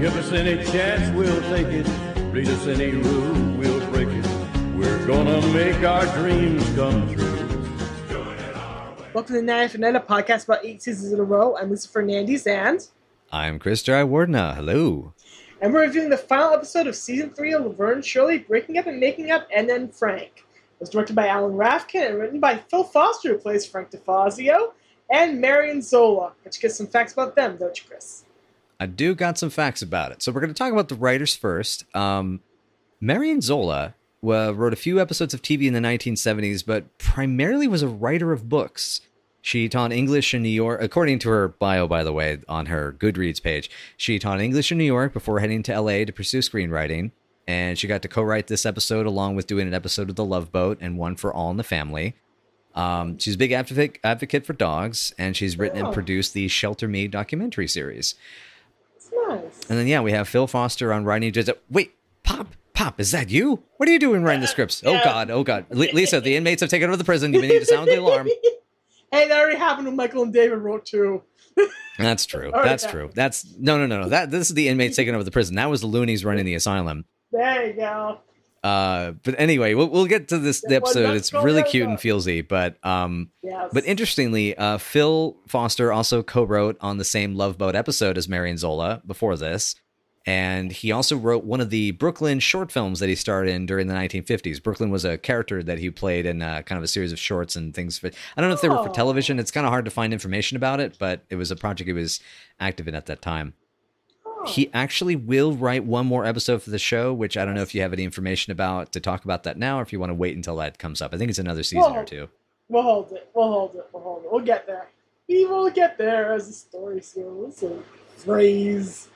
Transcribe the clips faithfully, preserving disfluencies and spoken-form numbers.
Give us any chance, we'll take it. Read us any rule, we'll break it. We're gonna make our dreams come true. Welcome to the Nana Fernanda podcast about eight seasons in a row. I'm Lisa Fernandes and... I'm Chris Drywardna. Hello. And we're reviewing the final episode of Season three of Laverne Shirley, Breaking Up and Making Up, and Then Frank. It was directed by Alan Rafkin and written by Phil Foster, who plays Frank DeFazio, and Marion Zola. But you get some facts about them, don't you, Chris? I do got some facts about it. So we're going to talk about the writers first. Um, Marion Zola uh, wrote a few episodes of T V in the nineteen seventies, but primarily was a writer of books. She taught English in New York, according to her bio, by the way, on her Goodreads page. She taught English in New York before heading to L A to pursue screenwriting. And she got to co-write this episode along with doing an episode of The Love Boat and one for All in the Family. Um, she's a big advocate, advocate for dogs, and she's written oh. and produced the Shelter Me documentary series. That's nice. And then, yeah, we have Phil Foster on writing. Wait, Pop, Pop, is that you? What are you doing writing the scripts? Oh, God, oh, God. Lisa, the inmates have taken over the prison. You may need to sound the alarm. Hey, that already happened when Michael and David wrote too. That's true. That's happened. true. That's no, no, no, no. That this is the inmates taking over the prison. That was the loonies running the asylum. There you go. Uh, but anyway, we'll we'll get to this the episode. It's really cute up. and feelsy, but um, yes. but interestingly, uh, Phil Foster also co-wrote on the same Love Boat episode as Marion Zola before this, and he also wrote one of the Brooklyn short films that he starred in during the nineteen fifties. Brooklyn was a character that he played in uh, kind of a series of shorts and things. For, I don't know if they were for television. It's kind of hard to find information about it, but it was a project he was active in at that time. He actually will write one more episode for the show, which I don't know if you have any information about to talk about that now, or if you want to wait until that comes up. I think it's another season we'll or two. It. We'll hold it. We'll hold it. We'll hold it. We'll get there. We will get there as the story goes. Phrase.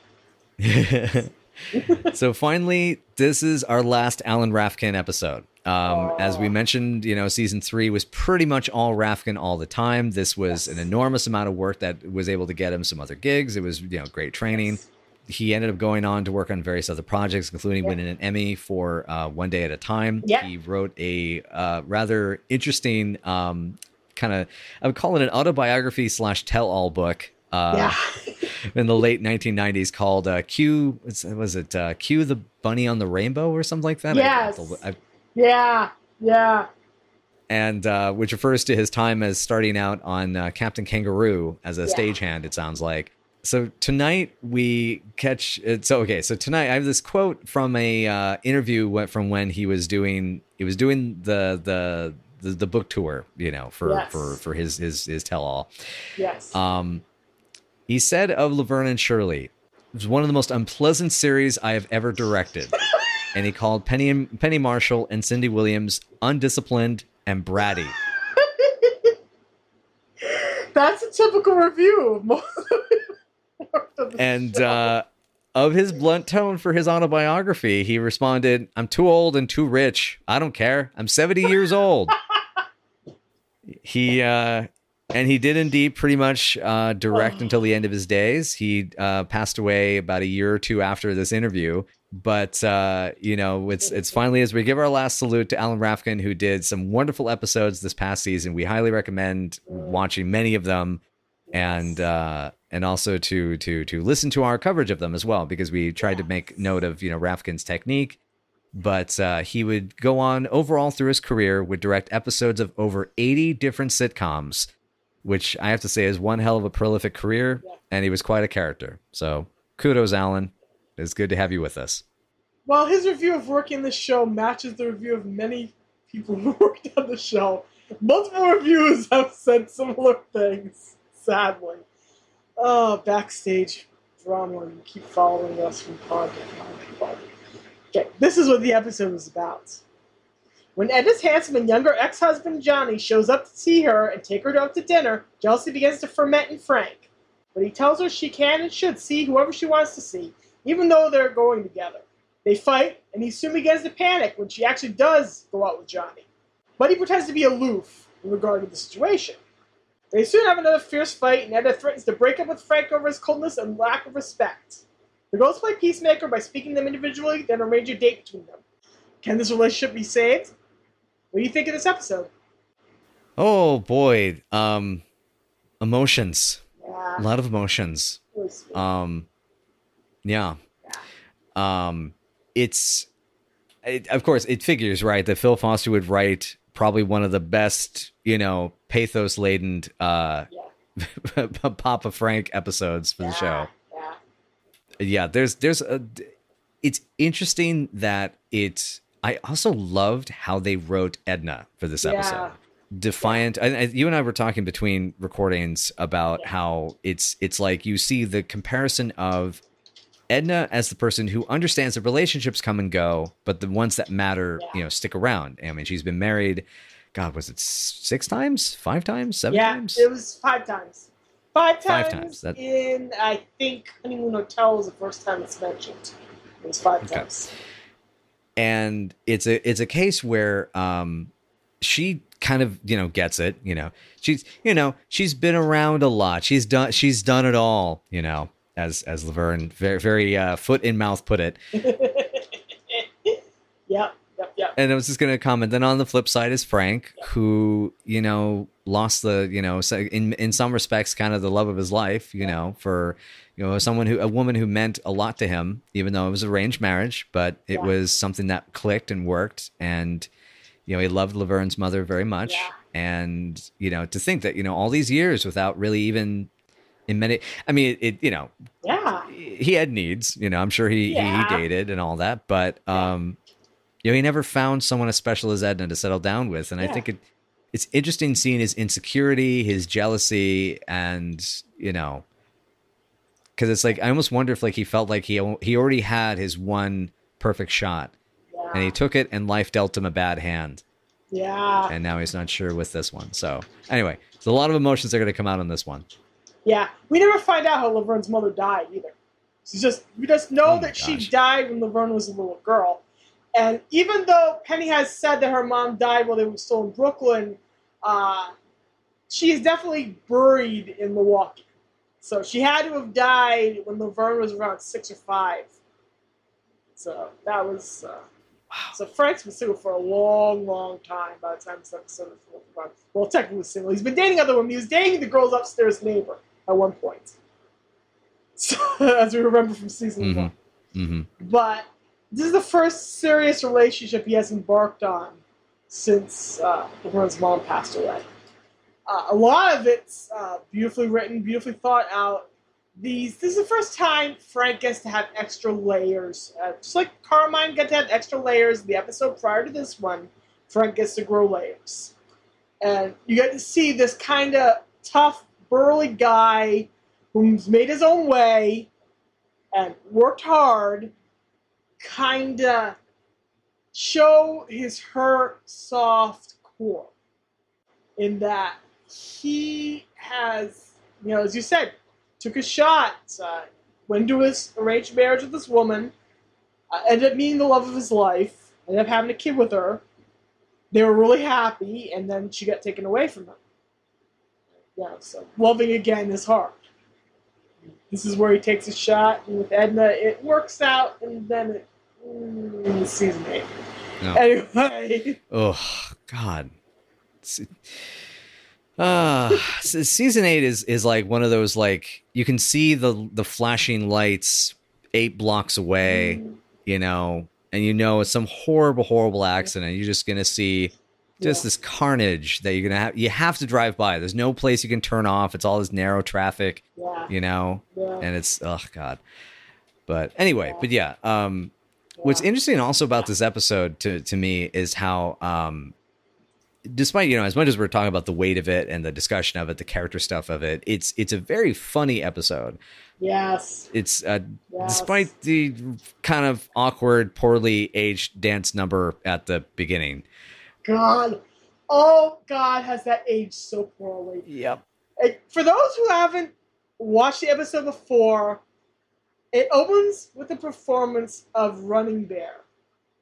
So finally, this is our last Alan Rafkin episode. Um, as we mentioned, you know, season three was pretty much all Rafkin all the time. This was yes. an enormous amount of work that was able to get him some other gigs. It was, you know, great training. Yes. He ended up going on to work on various other projects, including yeah. winning an Emmy for uh, One Day at a Time. Yeah. He wrote a uh, rather interesting um, kind of, I would call it an autobiography slash tell-all book uh, yeah. in the late nineteen nineties called uh, Q, was it uh, Q the Bunny on the Rainbow or something like that? Yes. I, I, yeah, yeah. And uh, which refers to his time as starting out on uh, Captain Kangaroo as a yeah. stagehand, it sounds like. So tonight we catch it. So, okay. So tonight I have this quote from a uh, interview from when he was doing, he was doing the, the, the, the book tour, you know, for, yes. for, for his, his, his tell all. Yes. Um, he said of Laverne and Shirley, it was one of the most unpleasant series I have ever directed. And he called Penny, Penny Marshall and Cindy Williams undisciplined and bratty. That's a typical review. And uh, of his blunt tone for his autobiography, he responded, "I'm too old and too rich. I don't care. I'm seventy years old." He uh, and he did indeed pretty much uh, direct oh. until the end of his days. He uh, passed away about a year or two after this interview. But, uh, you know, it's it's finally as we give our last salute to Alan Rafkin, who did some wonderful episodes this past season. We highly recommend watching many of them. And uh, and also to to to listen to our coverage of them as well, because we tried yes. to make note of, you know, Rafkin's technique. But uh, he would go on overall through his career, would direct episodes of over eighty different sitcoms, which I have to say is one hell of a prolific career. Yes. And he was quite a character. So kudos, Alan. It's good to have you with us. Well, his review of working this show matches the review of many people who worked on the show. Multiple reviews have said similar things. Sadly. Oh, backstage drama. You keep following us from pod to pod to pod. Okay, this is what the episode was about. When Edna's handsome and younger ex-husband Johnny shows up to see her and take her out to dinner, jealousy begins to ferment in Frank. But he tells her she can and should see whoever she wants to see, even though they're going together. They fight, and he soon begins to panic when she actually does go out with Johnny. But he pretends to be aloof in regard to the situation. They soon have another fierce fight, and Edna threatens to break up with Frank over his coldness and lack of respect. The girls play peacemaker by speaking to them individually, then arrange a date between them. Can this relationship be saved? What do you think of this episode? Oh, boy. Um, emotions. Yeah. A lot of emotions. Um, yeah. Um, it's, it, of course, it figures, right, that Phil Foster would write probably one of the best, you know, pathos-laden uh, yeah. Papa Frank episodes for yeah, the show. Yeah, yeah. There's, there's a. It's interesting that it's. I also loved how they wrote Edna for this episode. Yeah. Defiant. I, I, you and I were talking between recordings about yeah. how it's. It's like you see the comparison of Edna as the person who understands that relationships come and go, but the ones that matter, yeah. you know, stick around. I mean, she's been married. God, was it six times, five times, seven yeah, times? Yeah, it was five times. Five times. Five times. That... In I think Honeymoon Hotel was the first time it's mentioned. It was five okay. times. And it's a it's a case where um, she kind of, you know, gets it. You know, she's you know she's been around a lot. She's done she's done it all. You know, as as Laverne very very uh, foot in mouth put it. Yep. Yep, yep. And I was just going to comment. Then on the flip side is Frank, yep. who, you know, lost the, you know, in in some respects, kind of the love of his life, you yep. know, for, you know, someone who, a woman who meant a lot to him, even though it was arranged marriage, but it yeah. was something that clicked and worked. And, you know, he loved Laverne's mother very much. Yeah. And, you know, to think that, you know, all these years without really even in many, I mean, it, it you know, yeah, he had needs, you know, I'm sure he, yeah. he, he dated and all that, but, um, you know, he never found someone as special as Edna to settle down with. And yeah. I think it, it's interesting seeing his insecurity, his jealousy, and, you know, because it's like, I almost wonder if like he felt like he he already had his one perfect shot yeah. and he took it and life dealt him a bad hand. Yeah. And now he's not sure with this one. So anyway, there's a lot of emotions that are going to come out on this one. Yeah. We never find out how Laverne's mother died either. She's just, we just know oh that gosh. she died when Laverne was a little girl. And even though Penny has said that her mom died while they were still in Brooklyn, uh, she is definitely buried in Milwaukee. So she had to have died when Laverne was around six or five. So that was... Uh, wow. So Frank's been single for a long, long time by the time this episode was over. Well, technically he was single. He's been dating other women. He was dating the girl's upstairs neighbor at one point. So, as we remember from season mm-hmm. one. Mm-hmm. But... this is the first serious relationship he has embarked on since uh, Laverne's mom passed away. Uh, a lot of it's uh, beautifully written, beautifully thought out. These This is the first time Frank gets to have extra layers. Uh, just like Carmine got to have extra layers the episode prior to this one, Frank gets to grow layers. And you get to see this kind of tough, burly guy who's made his own way and worked hard, kind of show his her soft core in that he has, you know, as you said, took a shot, uh, went into his arranged marriage with this woman, uh, ended up meeting the love of his life, ended up having a kid with her. They were really happy, and then she got taken away from him. Yeah, so loving again is hard. This is where he takes a shot, and with Edna, it works out, and then it, mm, season eight. No. Anyway. Oh, God. Uh, season eight is, is like one of those, like, you can see the, the flashing lights eight blocks away, mm-hmm. you know, and you know it's some horrible, horrible accident. You're just going to see... just this carnage that you're gonna have. You have to drive by. There's no place you can turn off. It's all this narrow traffic, yeah. you know, yeah. and it's oh god. But anyway, yeah. but yeah. Um, yeah. What's interesting also about this episode to to me is how, um, despite you know, as much as we're talking about the weight of it and the discussion of it, the character stuff of it, it's it's a very funny episode. Yes. It's uh, yes. despite the kind of awkward, poorly aged dance number at the beginning. God, oh God, has that aged so poorly. Yep. It, for those who haven't watched the episode before, it opens with the performance of Running Bear,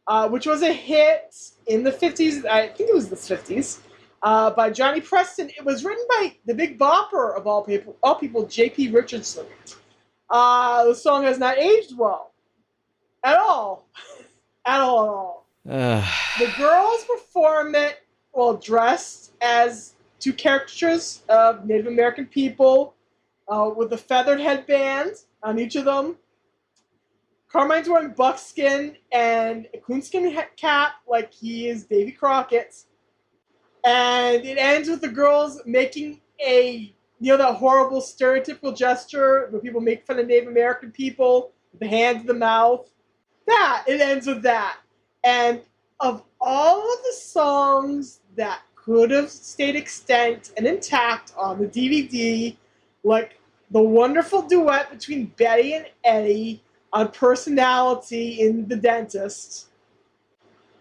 uh, which was a hit in the fifties. I think it was the fifties uh, by Johnny Preston. It was written by the Big Bopper of all people, all people, J P Richardson. Uh, the song has not aged well at all, at all, at all. Uh, the girls perform it well dressed as two caricatures of Native American people uh, with a feathered headband on each of them. Carmine's wearing buckskin and a coonskin cap like he is Davy Crockett. And it ends with the girls making a, you know, that horrible stereotypical gesture where people make fun of Native American people, the hand to the mouth. That, it ends with that. And of all of the songs that could have stayed extant and intact on the D V D, like the wonderful duet between Betty and Eddie on personality in The Dentist,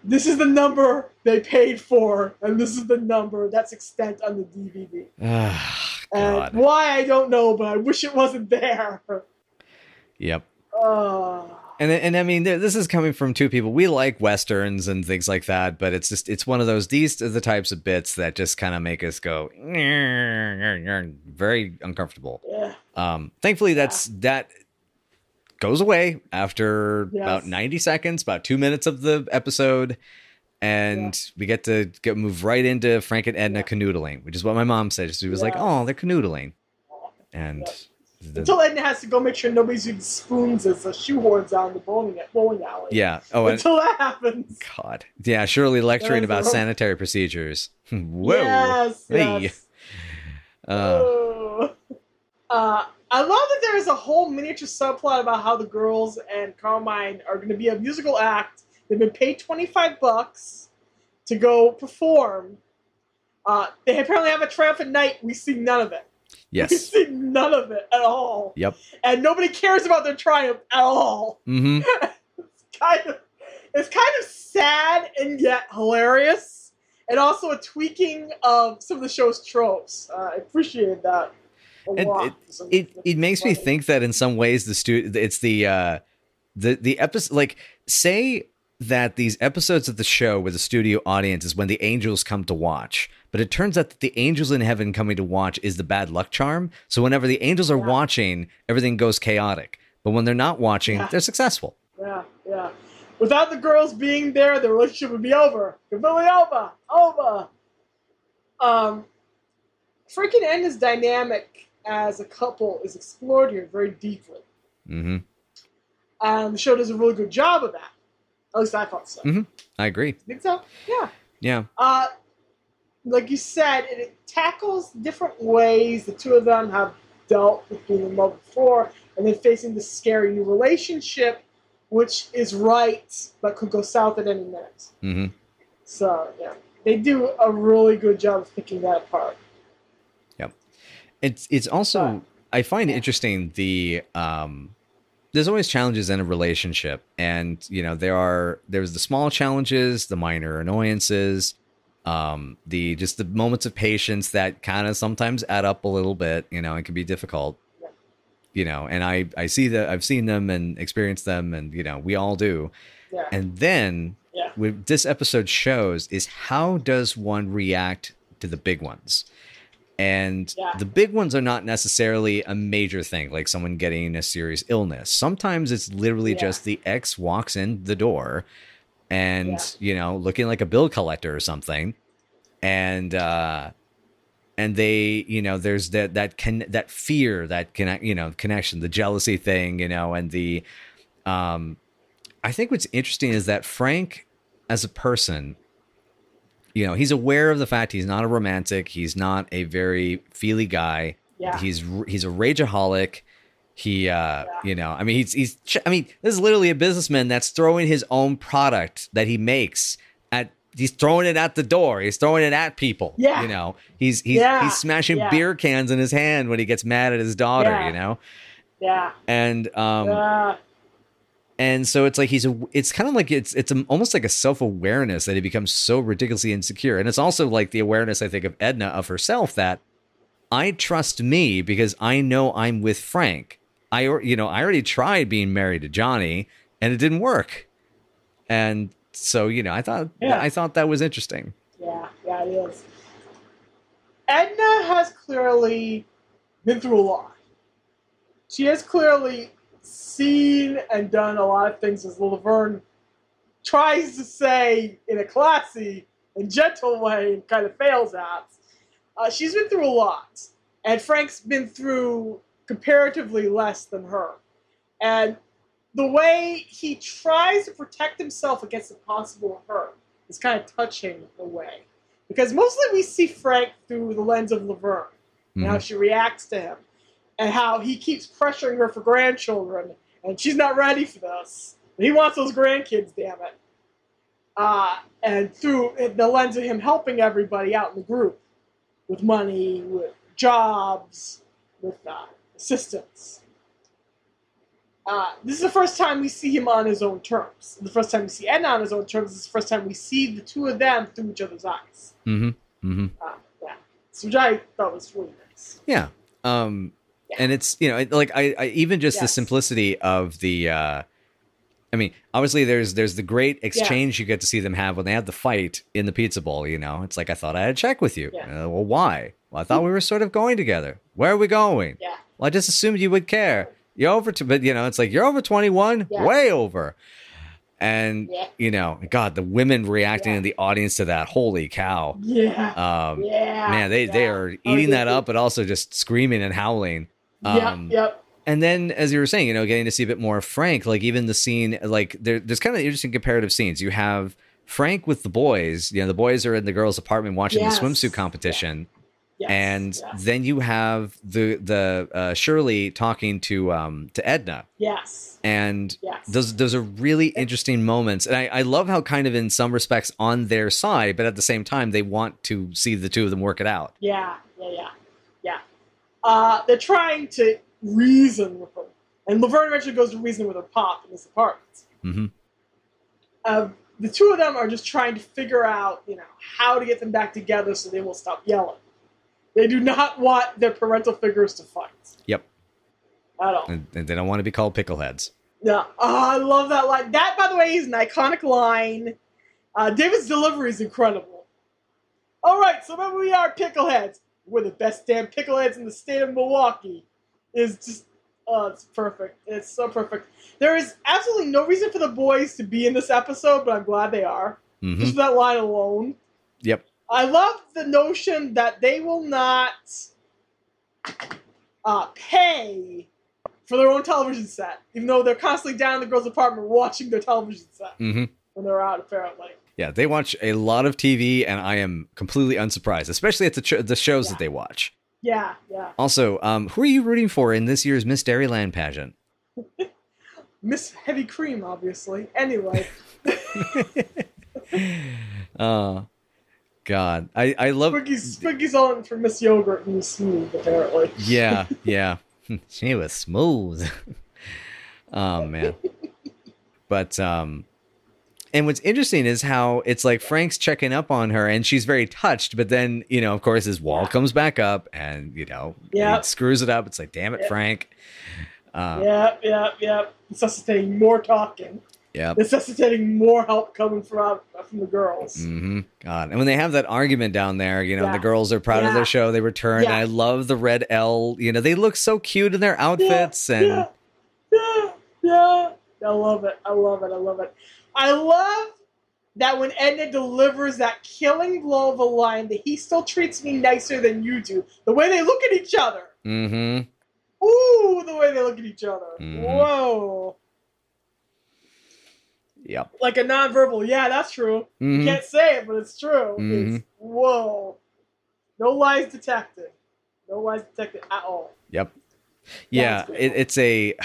this is the number they paid for, and this is the number that's extant on the D V D. And why, I don't know, but I wish it wasn't there. Yep. Uh, and and I mean, this is coming from two people. We like Westerns and things like that, but it's just, it's one of those, these are the types of bits that just kind of make us go very uncomfortable. Yeah. Um, thankfully, that's yeah. that. goes away after yes. about ninety seconds, about two minutes of the episode. And yeah. we get to get, move right into Frank and Edna yeah. canoodling, which is what my mom said. She was yeah. like, oh, they're canoodling. And yeah. the, until Edna has to go make sure nobody's using spoons as a shoehorns out in the bowling, bowling alley. Yeah. Oh, until and, that happens. God. Yeah. Shirley lecturing about wrong. sanitary procedures. Whoa. Yes. Hey. yes. Uh, uh, I love that there is a whole miniature subplot about how the girls and Carmine are going to be a musical act. They've been paid twenty-five bucks to go perform. Uh, they apparently have a triumphant night. We see none of it. Yes. We see none of it at all. Yep. And nobody cares about their triumph at all. Mm-hmm. It's kind of, it's kind of sad and yet hilarious. And also a tweaking of some of the show's tropes. Uh, I appreciated that. It, it it makes me think that in some ways the stu- it's the uh, the the episode, like, say that these episodes of the show with the studio audience is when the angels come to watch, but it turns out that the angels in heaven coming to watch is the bad luck charm. So whenever the angels are yeah. watching, everything goes chaotic. But when they're not watching, yeah. they're successful. Yeah, yeah. Without the girls being there, the relationship would be over. Completely over, over. Um, freaking end is dynamic as a couple is explored here very deeply. Mm-hmm. Um, the show does a really good job of that. At least I thought so. Mm-hmm. I agree. You think so? Yeah. Yeah. Uh, like you said, it tackles different ways the two of them have dealt with being in love before and then facing this scary new relationship, which is right, but could go south at any minute. Mm-hmm. So, yeah. They do a really good job of picking that apart. It's it's also, I find it interesting, the um, there's always challenges in a relationship, and you know there are there's the small challenges, the minor annoyances, um, the just the moments of patience that kind of sometimes add up a little bit, you know, and can be difficult, you know. And I I see that I've seen them and experienced them, and you know we all do. Yeah. And then yeah. what this episode shows is how does one react to the big ones. And yeah. the big ones are not necessarily a major thing, like someone getting a serious illness. Sometimes it's literally yeah. just the ex walks in the door and, yeah. you know, looking like a bill collector or something. And, uh, and they, you know, there's that, that can, that fear, that connect, you know, connection, the jealousy thing, you know, and the, um, I think what's interesting is that Frank as a person, you know, he's aware of the fact he's not a romantic. He's not a very feely guy. Yeah. He's he's a rageaholic. He, uh, yeah. you know, I mean, he's, he's I mean, this is literally a businessman that's throwing his own product that he makes at. He's throwing it at the door. He's throwing it at people. Yeah. You know, he's he's yeah. he's smashing yeah. beer cans in his hand when he gets mad at his daughter, yeah. you know. Yeah. And um. Yeah. And so it's like he's a, it's kind of like it's it's almost like a self-awareness that he becomes so ridiculously insecure. And it's also like the awareness, I think, of Edna of herself that I trust me because I know I'm with Frank. I, you know, I already tried being married to Johnny and it didn't work. And so, you know, I thought yeah. I thought that was interesting. Yeah, yeah, it is. Edna has clearly been through a lot. She has clearly seen and done a lot of things, as Laverne tries to say in a classy and gentle way and kind of fails at. Uh, she's been through a lot, and Frank's been through comparatively less than her. And the way he tries to protect himself against the possible hurt is kind of touching in a way. Because mostly we see Frank through the lens of Laverne and mm-hmm. how she reacts to him and how he keeps pressuring her for grandchildren and she's not ready for this. And he wants those grandkids, damn it. Uh, and through the lens of him helping everybody out in the group with money, with jobs, with uh, assistance. Uh, this is the first time we see him on his own terms. The first time we see Edna on his own terms. This is the first time we see the two of them through each other's eyes. Mm-hmm. Mm-hmm. Uh, yeah. So, which I thought was really nice. Yeah. Um, yeah. And it's, you know, like I, I even just yes. the simplicity of the, uh, I mean, obviously there's, there's the great exchange yeah. you get to see them have when they had the fight in the pizza bowl, you know, it's like, I thought I had a check with you. Yeah. Uh, well, why? Well, I thought we were sort of going together. Where are we going? Yeah. Well, I just assumed you would care. You're over to, but you know, it's like you're over twenty-one, yeah. way over. And yeah. you know, God, the women reacting yeah. in the audience to that. Holy cow. Yeah. Um, yeah. man, they, yeah. they are eating oh, yeah. that up, but also just screaming and howling. Um, yep. yep. And then as you were saying, you know, getting to see a bit more of Frank, like even the scene, like there, there's kind of interesting comparative scenes. You have Frank with the boys, you know, the boys are in the girls' apartment watching yes. the swimsuit competition. Yeah. Yes, and yes. then you have the the uh, Shirley talking to um, to Edna. Yes. And yes. those those are really interesting moments. And I, I love how kind of in some respects on their side, but at the same time, they want to see the two of them work it out. Yeah, yeah, yeah, yeah. Uh, they're trying to reason with her. And Laverne eventually goes to reason with her pop in his apartment. Mm-hmm. Uh, the two of them are just trying to figure out, you know, how to get them back together so they will stop yelling. They do not want their parental figures to fight. Yep. At all. And, and they don't want to be called pickleheads. Yeah. Oh, I love that line. That, by the way, is an iconic line. Uh, David's delivery is incredible. All right, so remember we are pickleheads. We're the best damn pickleheads in the state of Milwaukee. It's just, oh, it's perfect. It's so perfect. There is absolutely no reason for the boys to be in this episode, but I'm glad they are. Mm-hmm. Just for that line alone. Yep. I love the notion that they will not uh, pay for their own television set, even though they're constantly down in the girls' apartment watching their television set mm-hmm. when they're out, apparently. Yeah, they watch a lot of T V, and I am completely unsurprised, especially at the ch- the shows yeah. that they watch. Yeah, yeah. Also, um, who are you rooting for in this year's Miss Dairyland pageant? Miss Heavy Cream, obviously. Anyway. uh God, I, I love Squiggy's, Squiggy's on for Miss Yogurt and Smooth, apparently. Yeah, yeah. She was smooth. Oh, man. But, um, and what's interesting is how it's like Frank's checking up on her and she's very touched, but then, you know, of course, his wall comes back up and, you know, yep. it screws it up. It's like, damn it, yep. Frank. Um, yep, yep, yep. Necessitating more talking. Yeah, necessitating more help coming from from the girls. Mm-hmm. God, and when they have that argument down there, you know, yeah. the girls are proud yeah. of their show. They return. Yeah. And I love the red L. You know, they look so cute in their outfits, yeah. and yeah. yeah, yeah, I love it. I love it. I love it. I love that when Edna delivers that killing blow of a line, that he still treats me nicer than you do. The way they look at each other. Mm-hmm. Ooh, the way they look at each other. Mm-hmm. Whoa. Yeah, like a nonverbal. Yeah, that's true. Mm-hmm. You can't say it, but it's true. Mm-hmm. It's, whoa, no lies detected. No lies detected at all. Yep. Yeah, it, it's a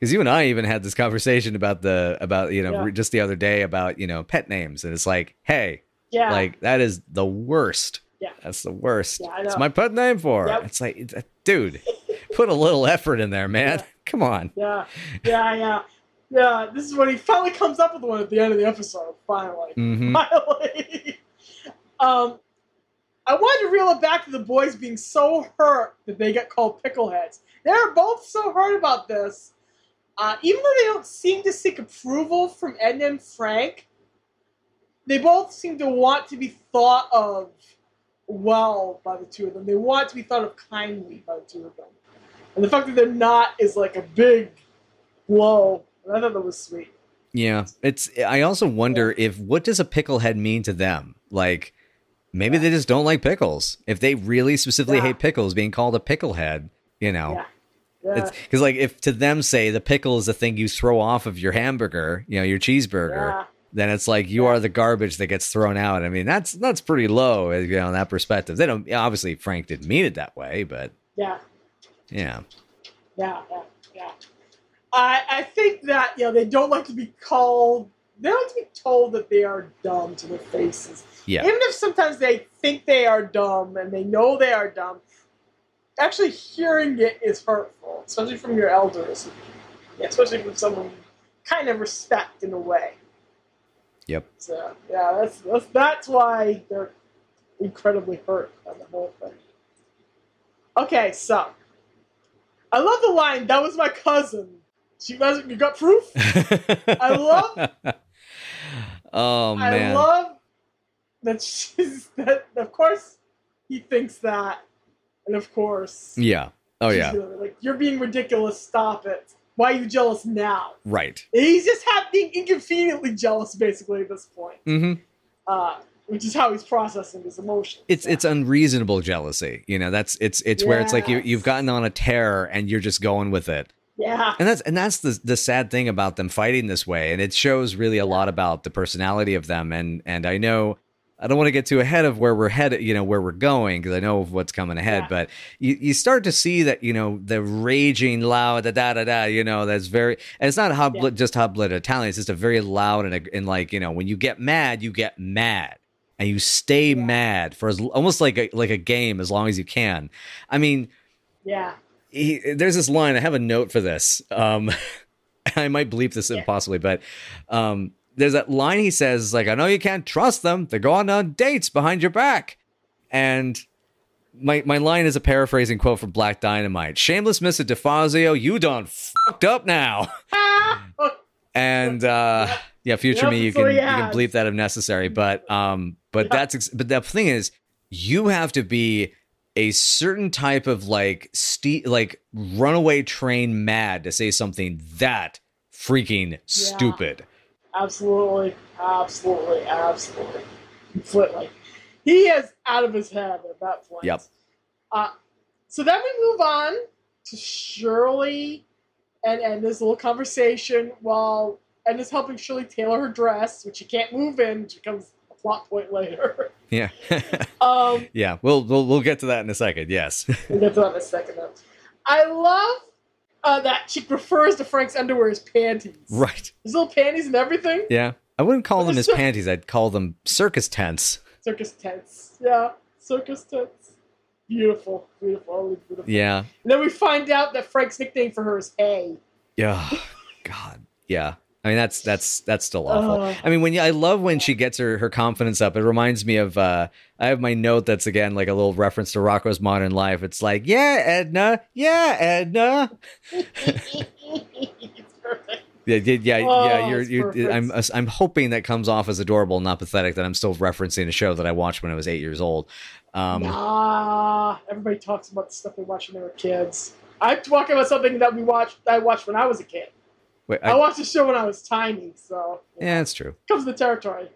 because you and I even had this conversation about the about you know yeah. re, just the other day about you know pet names, and it's like, hey, yeah, like that is the worst. Yeah, that's the worst. Yeah, I know. It's my pet name for. Yep. It's like, dude, put a little effort in there, man. Yeah. Come on. Yeah, yeah, yeah. Yeah, this is when he finally comes up with one at the end of the episode. Finally. Mm-hmm. Finally. um, I wanted to reel it back to the boys being so hurt that they get called pickleheads. They're both so hurt about this. Uh, even though they don't seem to seek approval from Edna and Frank, they both seem to want to be thought of well by the two of them. They want to be thought of kindly by the two of them. And the fact that they're not is like a big blow. I thought that was sweet. Yeah. It's, I also wonder yeah. if, what does a picklehead mean to them? Like, maybe yeah. they just don't like pickles. If they really specifically yeah. hate pickles, being called a picklehead, you know, yeah. Yeah. Because like if to them say the pickle is the thing you throw off of your hamburger, you know, your cheeseburger, yeah. then it's like you yeah. are the garbage that gets thrown out. I mean, that's that's pretty low, you know, in that perspective. They don't obviously Frank didn't mean it that way, but yeah, yeah, yeah, yeah. yeah. I I think that you know they don't like to be called. They don't like to be told that they are dumb to their faces. Yeah. Even if sometimes they think they are dumb and they know they are dumb, actually hearing it is hurtful, especially from your elders. Yeah, especially from someone kind of respect in a way. Yep. So, yeah, that's that's, that's why they're incredibly hurt by the whole thing. Okay, so. I love the line, that was my cousin. She wasn't, you got proof? I love. Oh, man. I love. That she's that. Of course, he thinks that, and of course, yeah, oh yeah, like you're being ridiculous. Stop it. Why are you jealous now? Right. And he's just being inconveniently jealous, basically at this point. Mm-hmm. Uh, which is how he's processing his emotions. It's now. It's unreasonable jealousy. You know, that's it's it's yes. where it's like you you've gotten on a tear and you're just going with it. Yeah. And that's and that's the the sad thing about them fighting this way, and it shows really a lot about the personality of them. And and I know. I don't want to get too ahead of where we're headed, you know, where we're going, because I know what's coming ahead. Yeah. But you, you start to see that, you know, the raging loud, da da da da, you know, that's very, and it's not hot, yeah. just hot blooded Italian. It's just a very loud and, a, and like, you know, when you get mad, you get mad and you stay yeah. mad for as, almost like a, like a game as long as you can. I mean, yeah, he, there's this line. I have a note for this. Um, I might bleep this yeah. impossibly, but um, there's that line he says, like, I know you can't trust them. They're going on dates behind your back. And my my line is a paraphrasing quote from Black Dynamite. Shameless Mister DeFazio, you done fucked up now. and uh, yeah, future yep, me, you can, you can bleep that if necessary. But um, but yep. that's ex- but the thing is, you have to be a certain type of like st- like runaway train mad to say something that freaking yeah. stupid. Absolutely, absolutely, absolutely, completely. He is out of his head at that point. Yep. Uh, so then we move on to Shirley and Edna's little conversation while Edna's helping Shirley tailor her dress, which she can't move in, which becomes a plot point later. Yeah. um, yeah, we'll, we'll we'll get to that in a second, yes. We'll get to that in a second. Though. I love... Uh, that she refers to Frank's underwear as panties. Right. His little panties and everything. Yeah. I wouldn't call but them his so- panties. I'd call them circus tents. Circus tents. Yeah. Circus tents. Beautiful. Beautiful. Beautiful. Yeah. And then we find out that Frank's nickname for her is Hay. Yeah. God. Yeah. I mean, that's that's that's still awful. Uh, I mean, when I love when she gets her, her confidence up. It reminds me of uh, I have my note that's, again, like a little reference to Rocko's Modern Life. It's like, yeah, Edna. Yeah, Edna. yeah, yeah, yeah. Oh, yeah you're, you're, I'm I'm hoping that comes off as adorable, not pathetic, that I'm still referencing a show that I watched when I was eight years old. Um, nah, everybody talks about the stuff they watched when they were kids. I'm talking about something that we watched. I watched when I was a kid. Wait, I, I watched the show when I was tiny, so... Yeah, yeah that's true. Comes to the territory.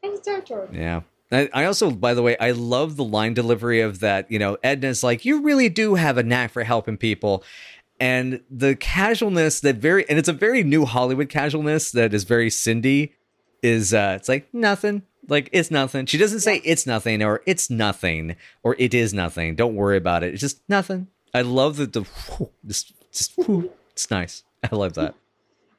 Comes to the territory. Yeah. I, I also, by the way, I love the line delivery of that, you know, Edna's like, you really do have a knack for helping people. And the casualness that very... And it's a very new Hollywood casualness that is very Cindy. Is uh, it's like, nothing. Like, it's nothing. She doesn't say yeah. it's nothing or it's nothing or it is nothing. Don't worry about it. It's just nothing. I love that the... Whoo, just, just, whoo, it's nice. I love that.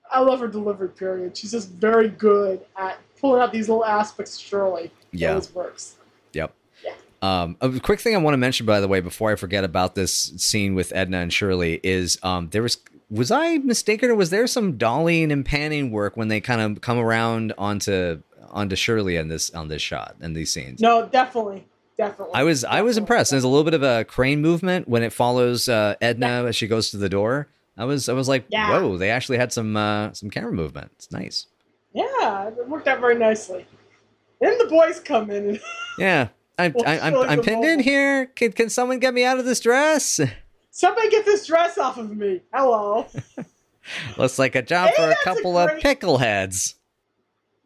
I love her delivery period. She's just very good at pulling out these little aspects, surely. Yeah. It always works. Yep. Yeah. Um, a quick thing I want to mention, by the way, before I forget about this scene with Edna and Shirley is um, there was, was I mistaken or was there some dollying and panning work when they kind of come around onto, onto Shirley on this, on this shot and these scenes? No, definitely. Definitely. I was, definitely. I was impressed. Definitely. There's a little bit of a crane movement when it follows uh, Edna yeah. as she goes to the door. I was I was like, yeah. whoa, they actually had some uh, some camera movement. It's nice. Yeah, it worked out very nicely. Then the boys come in. And yeah, I'm well, I, I'm, I'm pinned in here. Can can someone get me out of this dress? Somebody get this dress off of me. Hello. Looks like a job hey, for a couple a great... of pickleheads.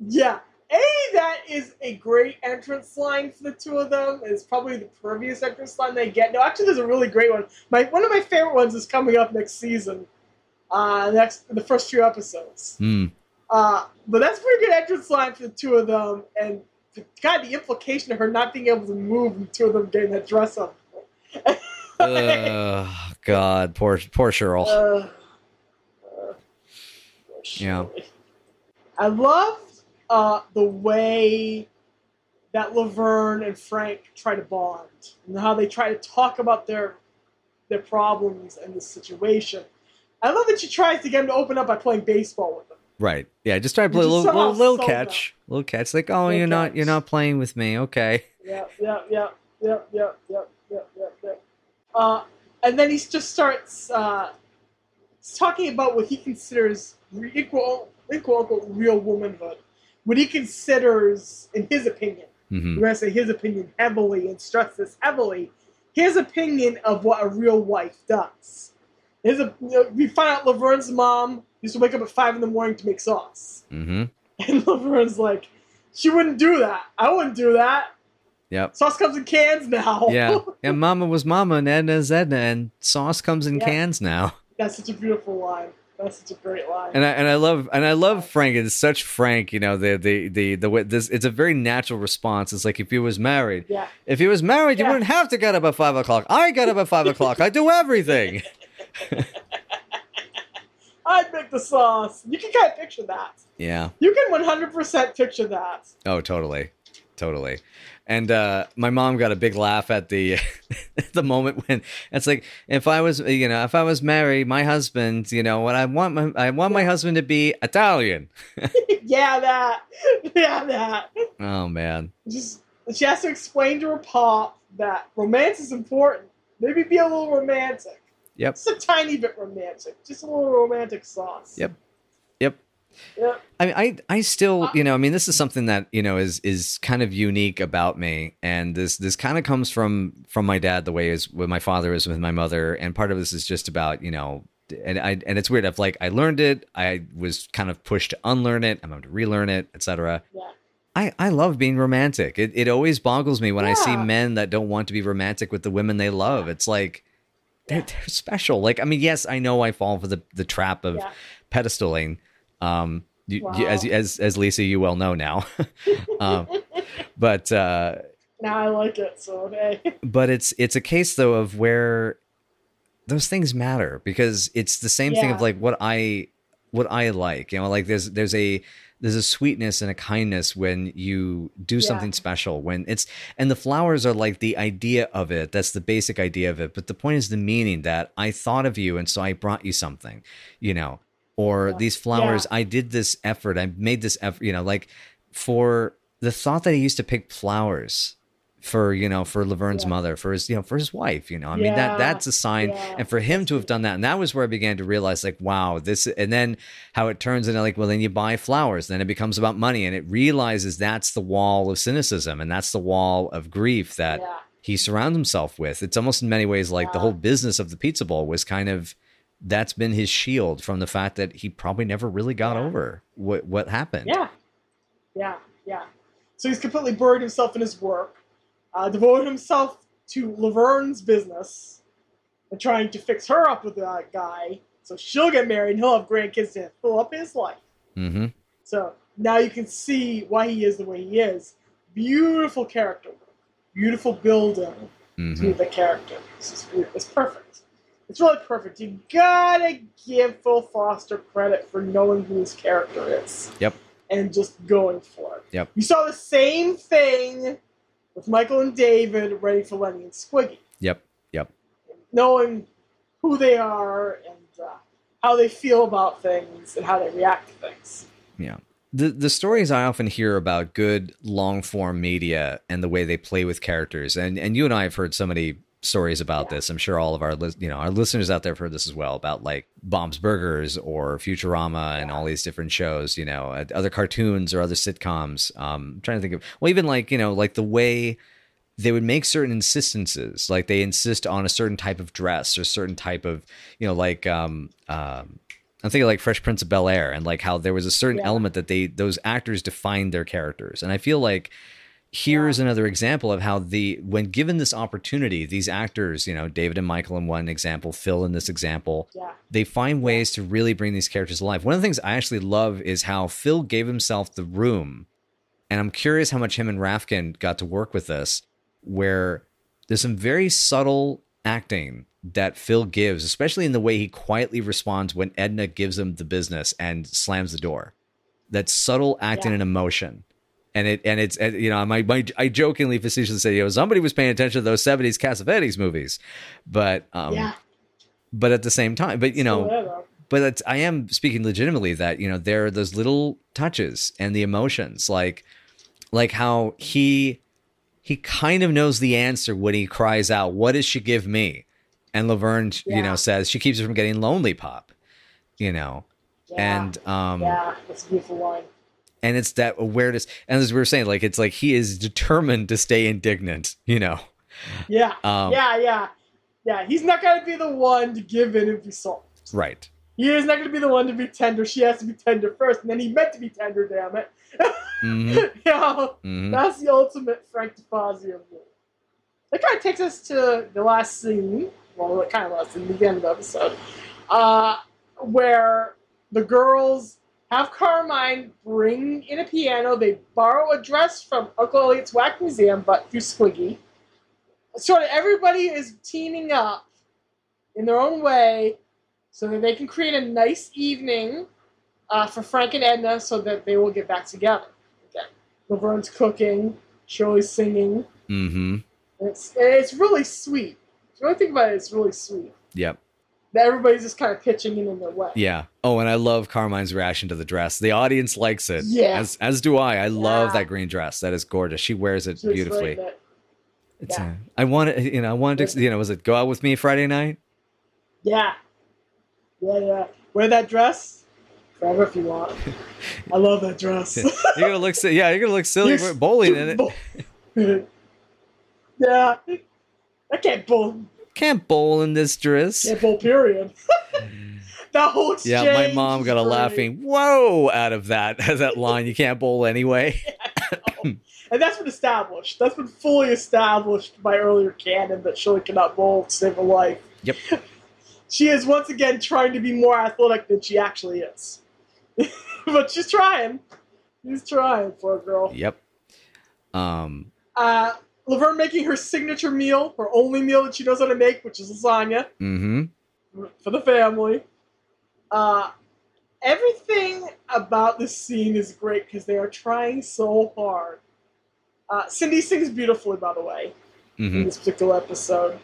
Yeah. Hey, think that is a great entrance line for the two of them. It's probably the previous entrance line they get. No, actually, there's a really great one. My one of my favorite ones is coming up next season. Uh, next the first few episodes. Mm. Uh, but that's a pretty good entrance line for the two of them. And God, the implication of her not being able to move, the two of them getting that dress up. uh, God, poor poor Cheryl. Uh, uh, poor Cheryl. Yeah. I loved uh, the way that Laverne and Frank try to bond and how they try to talk about their their problems and the situation. I love that she tries to get him to open up by playing baseball with them. Right. Yeah, just try to play a little, little, little catch. Up. Little catch. Like, oh, little you're catch. not you're not playing with me. Okay. Yeah, yeah, yeah, yeah, yeah, yeah, yeah, yeah, yeah. Uh, and then he just starts uh, talking about what he considers equal, equal real womanhood. What he considers, in his opinion, mm-hmm. we're going to say his opinion heavily and stress this heavily, his opinion of what a real wife does. His, you know, we find out Laverne's mom used to wake up at five in the morning to make sauce. Mm-hmm. And Laverne's like, she wouldn't do that. I wouldn't do that. Yep. Sauce comes in cans now. Yeah. Yeah. Mama was Mama and Edna's Edna, and sauce comes in yeah. cans now. That's such a beautiful line. That's such a great line. And I and I love and I love Frank. It's such Frank, you know, the the the the way this. It's a very natural response. It's like if he was married. Yeah. If he was married, yeah. you wouldn't have to get up at five o'clock. I get up at five o'clock. I do everything. I'd make the sauce. You can kind of picture that. Yeah. You can one hundred percent picture that. Oh, totally. Totally. And uh, my mom got a big laugh at the the moment when it's like, if I was, you know, if I was married, my husband, you know, what I want, my, I want my husband to be Italian. yeah, that. Yeah, that. Oh, man. Just she has to explain to her pop that romance is important. Maybe be a little romantic. Yep. Just a tiny bit romantic. Just a little romantic sauce. Yep. Yeah. I mean, I, I still, you know, I mean, this is something that, you know, is, is kind of unique about me. And this, this kind of comes from, from my dad, the way is with my father is with my mother. And part of this is just about, you know, and I, and it's weird. I've like, I learned it. I was kind of pushed to unlearn it. I'm going to relearn it, et cetera. Yeah. I, I love being romantic. It, it always boggles me when yeah. I see men that don't want to be romantic with the women they love. It's like, they're, they're special. Like, I mean, yes, I know I fall for the, the trap of yeah. pedestaling. Um, you, wow. you, as, as, as Lisa, you well know now, um, but, uh, now I like it. So, hey. But it's, it's a case though of where those things matter because it's the same yeah. thing of like what I, what I like, you know, like there's, there's a, there's a sweetness and a kindness when you do yeah. something special when it's, and the flowers are like the idea of it. That's the basic idea of it. But the point is the meaning that I thought of you. And so I brought you something, you know. Or yeah. these flowers, yeah. I did this effort. I made this effort, you know, like for the thought that he used to pick flowers for, you know, for Laverne's yeah. mother, for his, you know, for his wife, you know, I yeah. mean, that that's a sign. Yeah. And for him to have done that. And that was where I began to realize like, wow, this, and then how it turns into like, well, then you buy flowers, then it becomes about money. And it realizes that's the wall of cynicism. And that's the wall of grief that yeah. he surrounds himself with. It's almost in many ways, like yeah. the whole business of the pizza bowl was kind of, that's been his shield from the fact that he probably never really got yeah. over what, what happened. Yeah. Yeah. Yeah. So he's completely buried himself in his work, uh, devoted himself to Laverne's business and trying to fix her up with that guy. So she'll get married and he'll have grandkids to fill up his life. Mm-hmm. So now you can see why he is the way he is. Beautiful character work, beautiful building mm-hmm. to the character. This is, it's perfect. It's really perfect. You gotta give Phil Foster credit for knowing who his character is. Yep. And just going for it. Yep. You saw the same thing with Michael and David, Ready for Lenny and Squiggy. Yep. Yep. Knowing who they are and uh, how they feel about things and how they react to things. Yeah. The the stories I often hear about good long form media and the way they play with characters, and and you and I have heard so many stories about yeah. this. I'm sure all of our, you know, our listeners out there have heard this as well about like Bob's Burgers or Futurama yeah. and all these different shows, you know, other cartoons or other sitcoms. Um, I'm trying to think of, well, even like, you know, like the way they would make certain insistences, like they insist on a certain type of dress or certain type of, you know, like, um, um, I'm thinking like Fresh Prince of Bel-Air and like how there was a certain yeah. element that they, those actors defined their characters. And I feel like here's yeah. another example of how the, when given this opportunity, these actors, you know, David and Michael in one example, Phil in this example, yeah. they find ways to really bring these characters to life. One of the things I actually love is how Phil gave himself the room. And I'm curious how much him and Rafkin got to work with this, where there's some very subtle acting that Phil gives, especially in the way he quietly responds when Edna gives him the business and slams the door. That subtle acting yeah. and emotion. And it and it's, and, you know, my, my, I jokingly facetiously say, you know, somebody was paying attention to those seventies Cassavetes movies. But um, yeah. but at the same time, but, you know, Forever. but it's, I am speaking legitimately that, you know, there are those little touches and the emotions, like like how he he kind of knows the answer when he cries out, "What does she give me?" And Laverne, yeah. you know, says she keeps her from getting lonely, Pop, you know, yeah. and um, yeah, that's a beautiful line. And it's that awareness. And as we were saying, like, it's like he is determined to stay indignant, you know? Yeah. Um, yeah. Yeah. Yeah. He's not going to be the one to give in and be soft. Right. He is not going to be the one to be tender. She has to be tender first. And then he meant to be tender. Damn it. Mm-hmm. You know, mm-hmm. that's the ultimate Frank DeFazio rule. That kind of takes us to the last scene. Well, it kind of was in the end of the episode, uh, where the girls have Carmine bring in a piano. They borrow a dress from Uncle Elliot's Wack Museum, but through Squiggy. Sort of everybody is teaming up in their own way so that they can create a nice evening uh, for Frank and Edna so that they will get back together again. Laverne's cooking, Shirley's singing. Mm-hmm. It's, it's really sweet. When I think about it, it's really sweet. Yep. That everybody's just kind of pitching in in their way. Yeah. Oh, and I love Carmine's reaction to the dress. The audience likes it. Yeah. As, as do I. I yeah. love that green dress. That is gorgeous. She wears it she beautifully. It. It's yeah. a, I wanted, you know, I wanted to, you know, was it go out with me Friday night? Yeah. Yeah, yeah. Wear that dress forever if you want. I love that dress. you're gonna look, yeah, you're gonna look silly you're bowling st- in it. yeah. I can't bowl. Can't bowl in this dress. Can't bowl, period. That whole exchange. Yeah, my mom got a laughing whoa out of that, that line. You can't bowl anyway. Yeah, and that's been established. That's been fully established by earlier canon that Shirley cannot bowl to save her life. Yep. She is once again trying to be more athletic than she actually is. But she's trying. She's trying, poor girl. Yep. Um. Uh. Laverne making her signature meal, her only meal that she knows how to make, which is lasagna mm-hmm. for the family. Uh, everything about this scene is great because they are trying so hard. Uh, Cindy sings beautifully, by the way, mm-hmm. in this particular episode.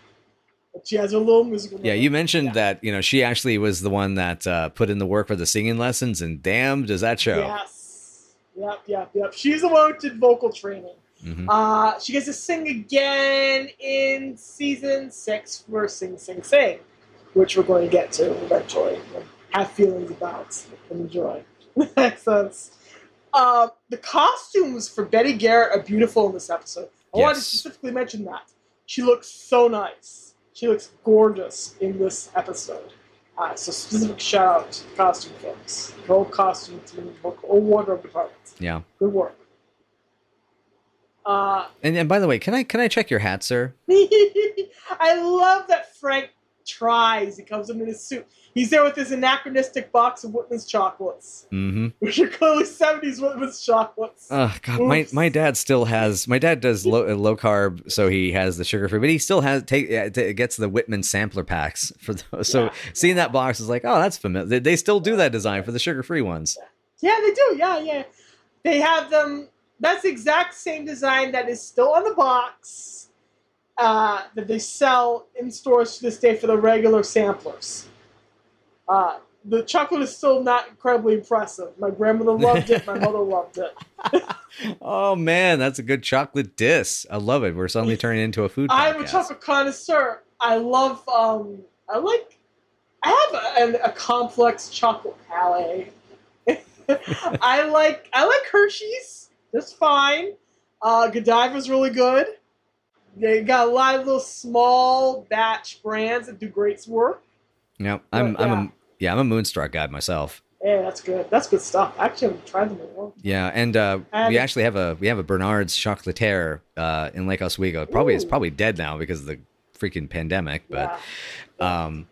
But she has her little musical. Yeah, moment. You mentioned yeah. that you know she actually was the one that uh, put in the work for the singing lessons, and damn, does that show? Yes. Yep, yep, yep. She's the one who did vocal training. Mm-hmm. Uh, she gets to sing again in season six for Sing, Sing, Sing, which we're going to get to eventually. Have feelings about and enjoy. Makes sense. Uh, the costumes for Betty Garrett are beautiful in this episode. I yes. wanted to specifically mention that. She looks so nice. She looks gorgeous in this episode. Uh, so specific shout out to the costume folks. The whole costume team, the whole wardrobe department. Yeah. Good work. Uh, and, and by the way, can I can I check your hat, sir? I love that Frank tries. He comes in in his suit. He's there with his anachronistic box of Whitman's chocolates, mm-hmm. which are clearly seventies Whitman's chocolates. Oh God, Oops. my my dad still has. My dad does low, low carb, so he has the sugar free, but he still has take uh, t- gets the Whitman sampler packs for those. So yeah. seeing that box is like, oh, that's familiar. They, they still do that design for the sugar free ones. Yeah, they do. Yeah, yeah, they have them. That's the exact same design that is still on the box uh, that they sell in stores to this day for the regular samplers. Uh, the chocolate is still not incredibly impressive. My grandmother loved it. My mother loved it. Oh, man, that's a good chocolate diss. I love it. We're suddenly turning into a food podcast. I'm a chocolate connoisseur. I love, um, I like, I have a, a complex chocolate palate. I like, I like Hershey's. That's fine. Uh, Godiva's really good. They got a lot of little small batch brands that do great work. Yep. I'm but, I'm yeah. Yeah, I'm a Moonstruck guy myself. Yeah, that's good. That's good stuff. Actually, I've tried them before. Yeah, and, uh, and we actually have a we have a Bernard's Chocolatier uh, in Lake Oswego. Probably ooh. It's probably dead now because of the freaking pandemic. But yeah. um,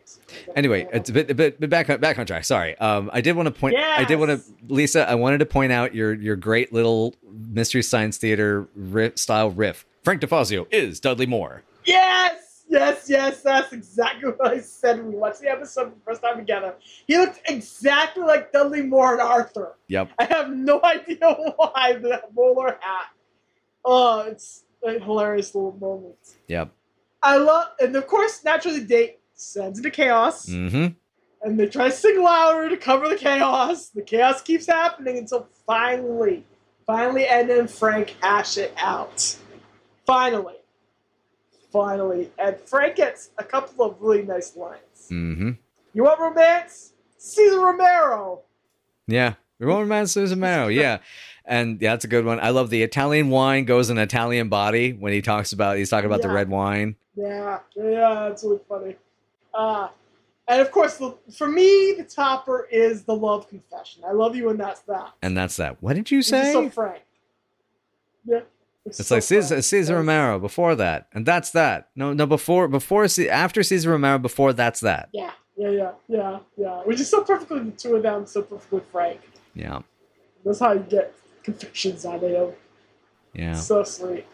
anyway, it's a bit, a bit, but back back on track. Sorry, um, I did want to point. Yes. I did want to, Lisa. I wanted to point out your your great little Mystery Science Theater riff, style riff. Frank DeFazio is Dudley Moore. Yes. Yes, yes, that's exactly what I said when we watched the episode for the first time together. He looked exactly like Dudley Moore and Arthur. Yep. I have no idea why, but that bowler hat. Oh, it's a hilarious little moment. Yep. I love, and of course, naturally, the date sends into chaos. Mm-hmm. And they try to sing louder to cover the chaos. The chaos keeps happening until finally, finally, Edna and Frank hash it out. Finally. Finally, and Frank gets a couple of really nice lines. Mm-hmm. You want romance? Cesar Romero. Yeah, we want romance, Cesar Romero. Yeah, and yeah, that's a good one. I love the Italian wine goes in an Italian body when he talks about he's talking about yeah. the red wine. Yeah, yeah, that's really funny. Uh, and of course, the, for me, the topper is the love confession. I love you, and that's that. And that's that. What did you say? It's so Frank. Yeah. It's, it's so like Cesar, Cesar Romero before that, and that's that. No, no, before, before, after Cesar Romero, before that's that. Yeah, yeah, yeah, yeah, yeah. Which is so perfectly the two of them, so perfectly Frank. Yeah. That's how you get confections out of them. Yeah. So sweet.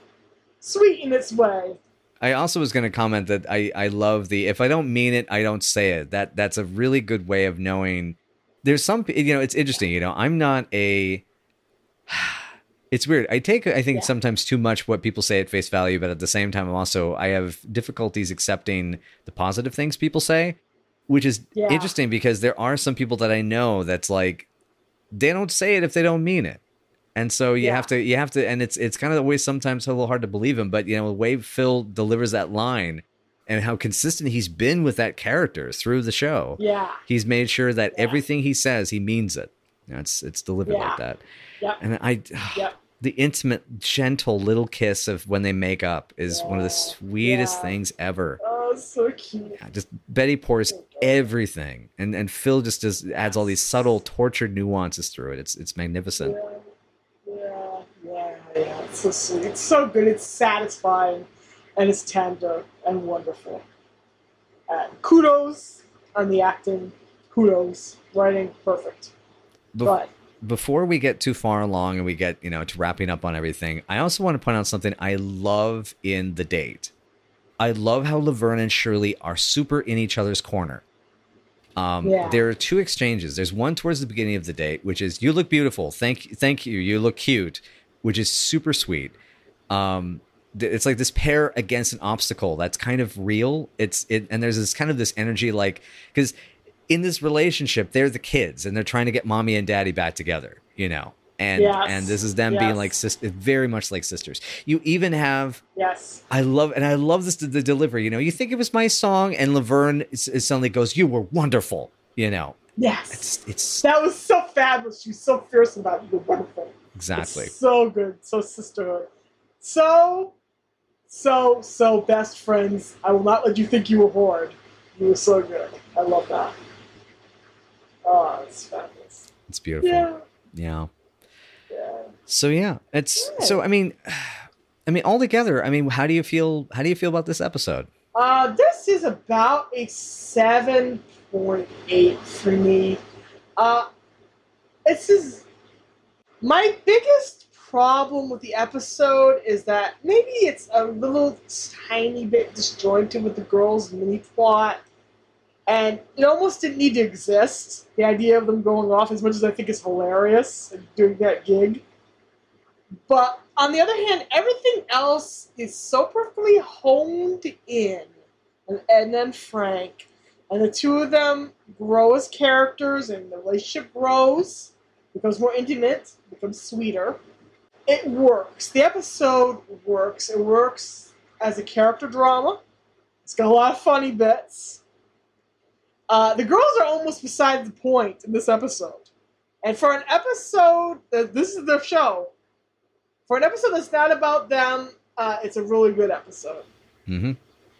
Sweet in its way. I also was going to comment that I, I love the, if I don't mean it, I don't say it. That That's a really good way of knowing. There's some, you know, it's interesting, you know, I'm not a... It's weird. I take, I think, yeah. sometimes too much what people say at face value, but at the same time, I'm also, I have difficulties accepting the positive things people say, which is yeah. interesting because there are some people that I know that's like, they don't say it if they don't mean it. And so you yeah. have to, you have to, and it's, it's kind of the way sometimes a little hard to believe him, but you know, the way Phil delivers that line and how consistent he's been with that character through the show. Yeah. He's made sure that yeah. everything he says, he means it. You know, it's, it's delivered yeah. like that. Yep. And I, yep. the intimate, gentle little kiss of when they make up is yeah. one of the sweetest yeah. things ever. Oh, so cute. Yeah, just Betty pours oh, everything, and and Phil just does, adds all these subtle, tortured nuances through it. It's it's magnificent. Yeah, yeah, yeah, yeah. It's so sweet. It's so good. It's satisfying, and it's tender and wonderful. Uh, kudos on the acting. Kudos writing. Perfect. Be- but. Before we get too far along and we get, you know, to wrapping up on everything, I also want to point out something I love in the date. I love how Laverne and Shirley are super in each other's corner. Um, yeah. There are two exchanges. There's one towards the beginning of the date, which is, you look beautiful. Thank, thank you. You look cute, which is super sweet. Um, th- it's like this pair against an obstacle that's kind of real. It's it, and there's this kind of this energy, like, because in this relationship, they're the kids and they're trying to get mommy and daddy back together, you know, and, yes. and this is them yes. being like sisters, very much like sisters. You even have, yes, I love, and I love this, the delivery, you know, you think it was my song and Laverne is, is suddenly goes, you were wonderful, you know? Yes. It's, it's that was so fabulous. She's so fierce about you were wonderful. Exactly. It's so good. So sisterhood. So, so, so best friends. I will not let you think you were bored. You were so good. I love that. Oh, it's fabulous. It's beautiful. Yeah. Yeah. yeah. So yeah, it's yeah. so. I mean, I mean, all together. I mean, how do you feel? How do you feel about this episode? Uh, this is about a seven point eight for me. Uh, this is my biggest problem with the episode is that maybe it's a little tiny bit disjointed with the girls' mini plot. And it almost didn't need to exist. The idea of them going off, as much as I think is hilarious, and doing that gig. But on the other hand, everything else is so perfectly honed in. And Edna and Frank. And the two of them grow as characters, and the relationship grows, becomes more intimate, becomes sweeter. It works. The episode works. It works as a character drama. It's got a lot of funny bits. Uh, the girls are almost beside the point in this episode. And for an episode, uh, this is their show. For an episode that's not about them, uh, it's a really good episode. Mm-hmm.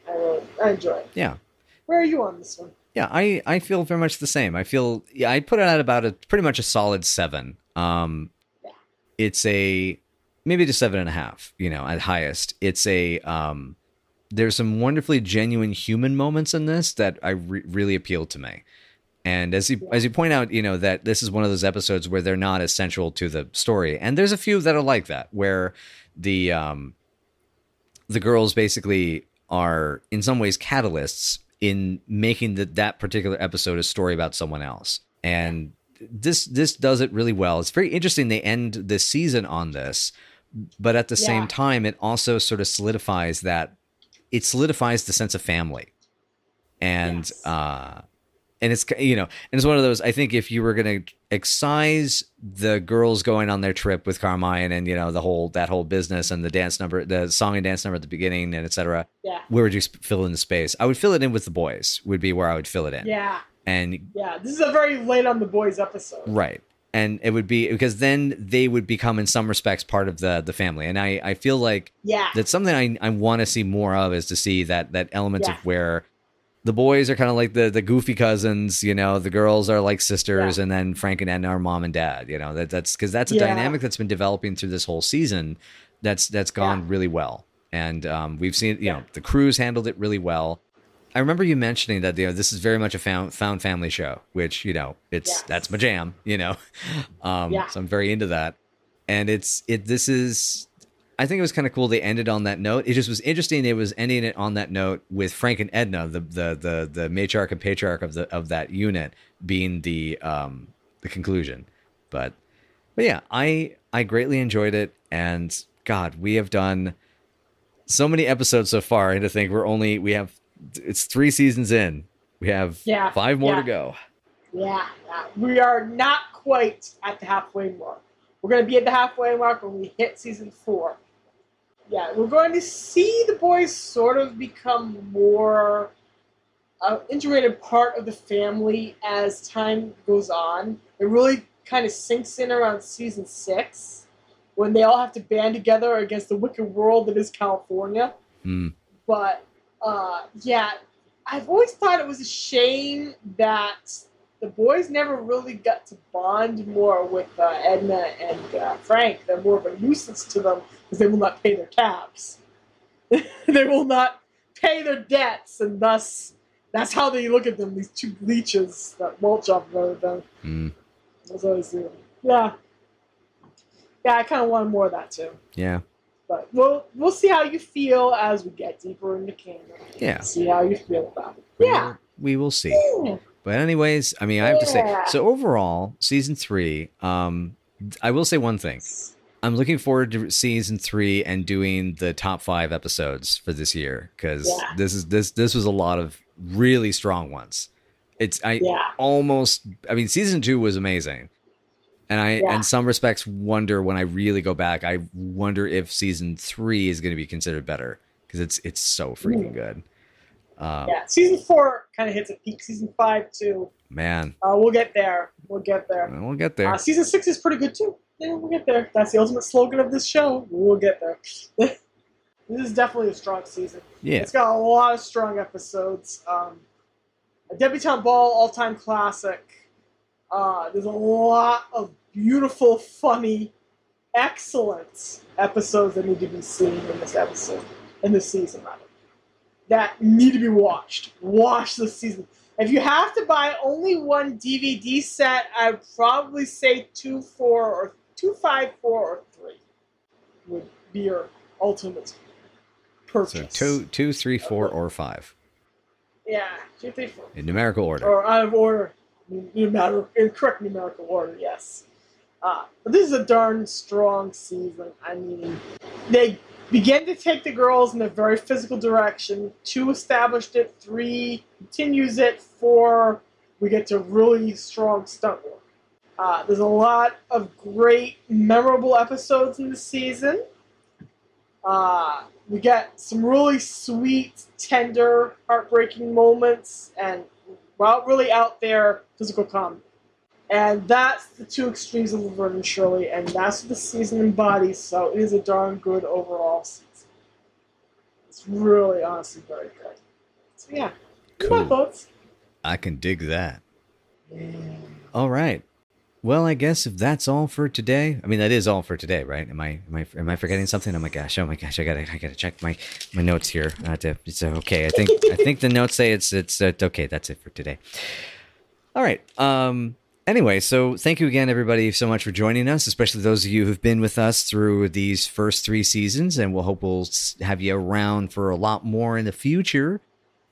I, really, I enjoy it. Yeah. Where are you on this one? Yeah, I, I feel very much the same. I feel, yeah, I put it at about a pretty much a solid seven. Um, it's a, maybe to seven and a half, you know, at highest. It's a, um, there's some wonderfully genuine human moments in this that I re- really appealed to me. And as you, as you point out, you know, that this is one of those episodes where they're not as central to the story. And there's a few that are like that, where the, um, the girls basically are in some ways catalysts in making the, that particular episode a story about someone else. And this, this does it really well. It's very interesting. They end this season on this, but at the yeah. same time, it also sort of solidifies that it solidifies the sense of family. And, yes. uh, And it's, you know, and it's one of those, I think if you were going to excise the girls going on their trip with Carmine and, you know, the whole, that whole business and the dance number, the song and dance number at the beginning and et cetera, yeah. where would you fill in the space? I would fill it in with the boys would be where I would fill it in. Yeah. And yeah, this is a very late on the boys episode. Right. And it would be because then they would become in some respects part of the the family. And I, I feel like yeah. that's something I, I want to see more of, is to see that, that element yeah. of where the boys are kind of like the, the goofy cousins, you know, the girls are like sisters, yeah. and then Frank and Edna are mom and dad, you know, that that's because that's a yeah. dynamic that's been developing through this whole season. That's that's gone yeah. really well. And um, we've seen, you yeah. know, the crew's handled it really well. I remember you mentioning that, you know, this is very much a found, found family show, which, you know, it's yes. that's my jam, you know, um, yeah. so I'm very into that. And it's it this is. I think it was kind of cool they ended on that note. It just was interesting. It was ending it on that note with Frank and Edna, the the the, the matriarch and patriarch of the of that unit, being the um, the conclusion. But but yeah, I I greatly enjoyed it. And God, we have done so many episodes so far, and to think we're only we have it's three seasons in. We have yeah, five more yeah. to go. Yeah, yeah, we are not quite at the halfway mark. We're going to be at the halfway mark when we hit season four. Yeah, we're going to see the boys sort of become more an uh, integrated part of the family as time goes on. It really kind of sinks in around season six when they all have to band together against the wicked world that is California. Mm. But, uh, yeah, I've always thought it was a shame that the boys never really got to bond more with uh, Edna and uh, Frank. They're more of a nuisance to them because they will not pay their tabs. They will not pay their debts, and thus that's how they look at them, these two leeches that mulch off of them. Mm. That's always the, yeah. Yeah, I kind of wanted more of that too. Yeah. But we'll we'll see how you feel as we get deeper into canon. Yeah. See how you feel about it. We yeah. Will, we will see. Yeah. But anyways, I mean, I have yeah. to say, so overall, season three, um, I will say one thing. I'm looking forward to season three and doing the top five episodes for this year, because yeah. this is this this was a lot of really strong ones. It's I yeah. almost I mean, season two was amazing. And I yeah. in some respects wonder when I really go back, I wonder if season three is going to be considered better, because it's it's so freaking mm. good. Um, yeah, season four kind of hits a peak. Season five too. Man, uh, we'll get there. We'll get there. We'll get there. Uh, season six is pretty good too. Yeah, we'll get there. That's the ultimate slogan of this show. We'll get there. This is definitely a strong season. Yeah, it's got a lot of strong episodes. Um, a debutante ball, all-time classic. Uh, there's a lot of beautiful, funny, excellent episodes that need to be seen in this episode, in this season, rather. That need to be watched. Watch this season. If you have to buy only one D V D set, I'd probably say two, four, or two, five, four, or three would be your ultimate purchase. So two, two, three, four, okay. or five. Yeah, two, three, four. In numerical order. Or out of order, in, matter, in correct numerical order. Yes. Uh, but this is a darn strong season. I mean, they begin to take the girls in a very physical direction. Two established it. Three continues it. Four, we get to really strong stunt work. Uh, there's a lot of great, memorable episodes in the season. Uh, we get some really sweet, tender, heartbreaking moments, and well, really out there physical comedy. And that's the two extremes of Laverne and Shirley, and that's what the season embodies, so it is a darn good overall season. It's really, honestly, very good. So, yeah. Cool. My thoughts. I can dig that. All right. Well, I guess if that's all for today, I mean, that is all for today, right? Am I am I am I forgetting something? Oh my gosh! Oh my gosh! I gotta I gotta check my my notes here. Uh, to, it's okay. I think I think the notes say it's it's uh, okay. That's it for today. All right. Um. Anyway, so thank you again, everybody, so much for joining us, especially those of you who've been with us through these first three seasons, and we'll hope we'll have you around for a lot more in the future.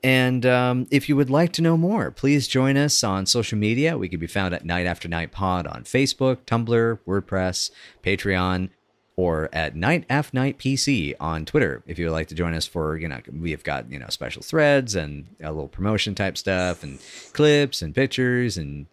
And um, if you would like to know more, please join us on social media. We can be found at Night After Night Pod on Facebook, Tumblr, WordPress, Patreon, or at Night After Night P C on Twitter. If you would like to join us for, you know, we have got, you know, special threads and a little promotion type stuff and clips and pictures and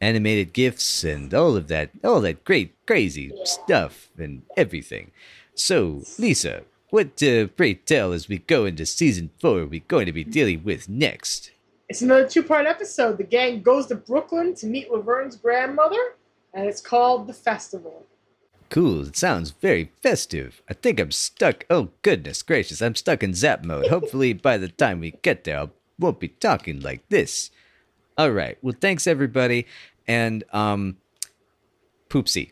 animated GIFs and all of that, all that great, crazy stuff and everything. So, Lisa, what to uh, pray tell as we go into season four are we going to be dealing with next? It's another two-part episode. The gang goes to Brooklyn to meet Laverne's grandmother, and it's called The Festival. Cool. It sounds very festive. I think I'm stuck. Oh, goodness gracious. I'm stuck in zap mode. Hopefully, by the time we get there, I won't be talking like this. All right. Well, thanks, everybody. And, um, poopsie.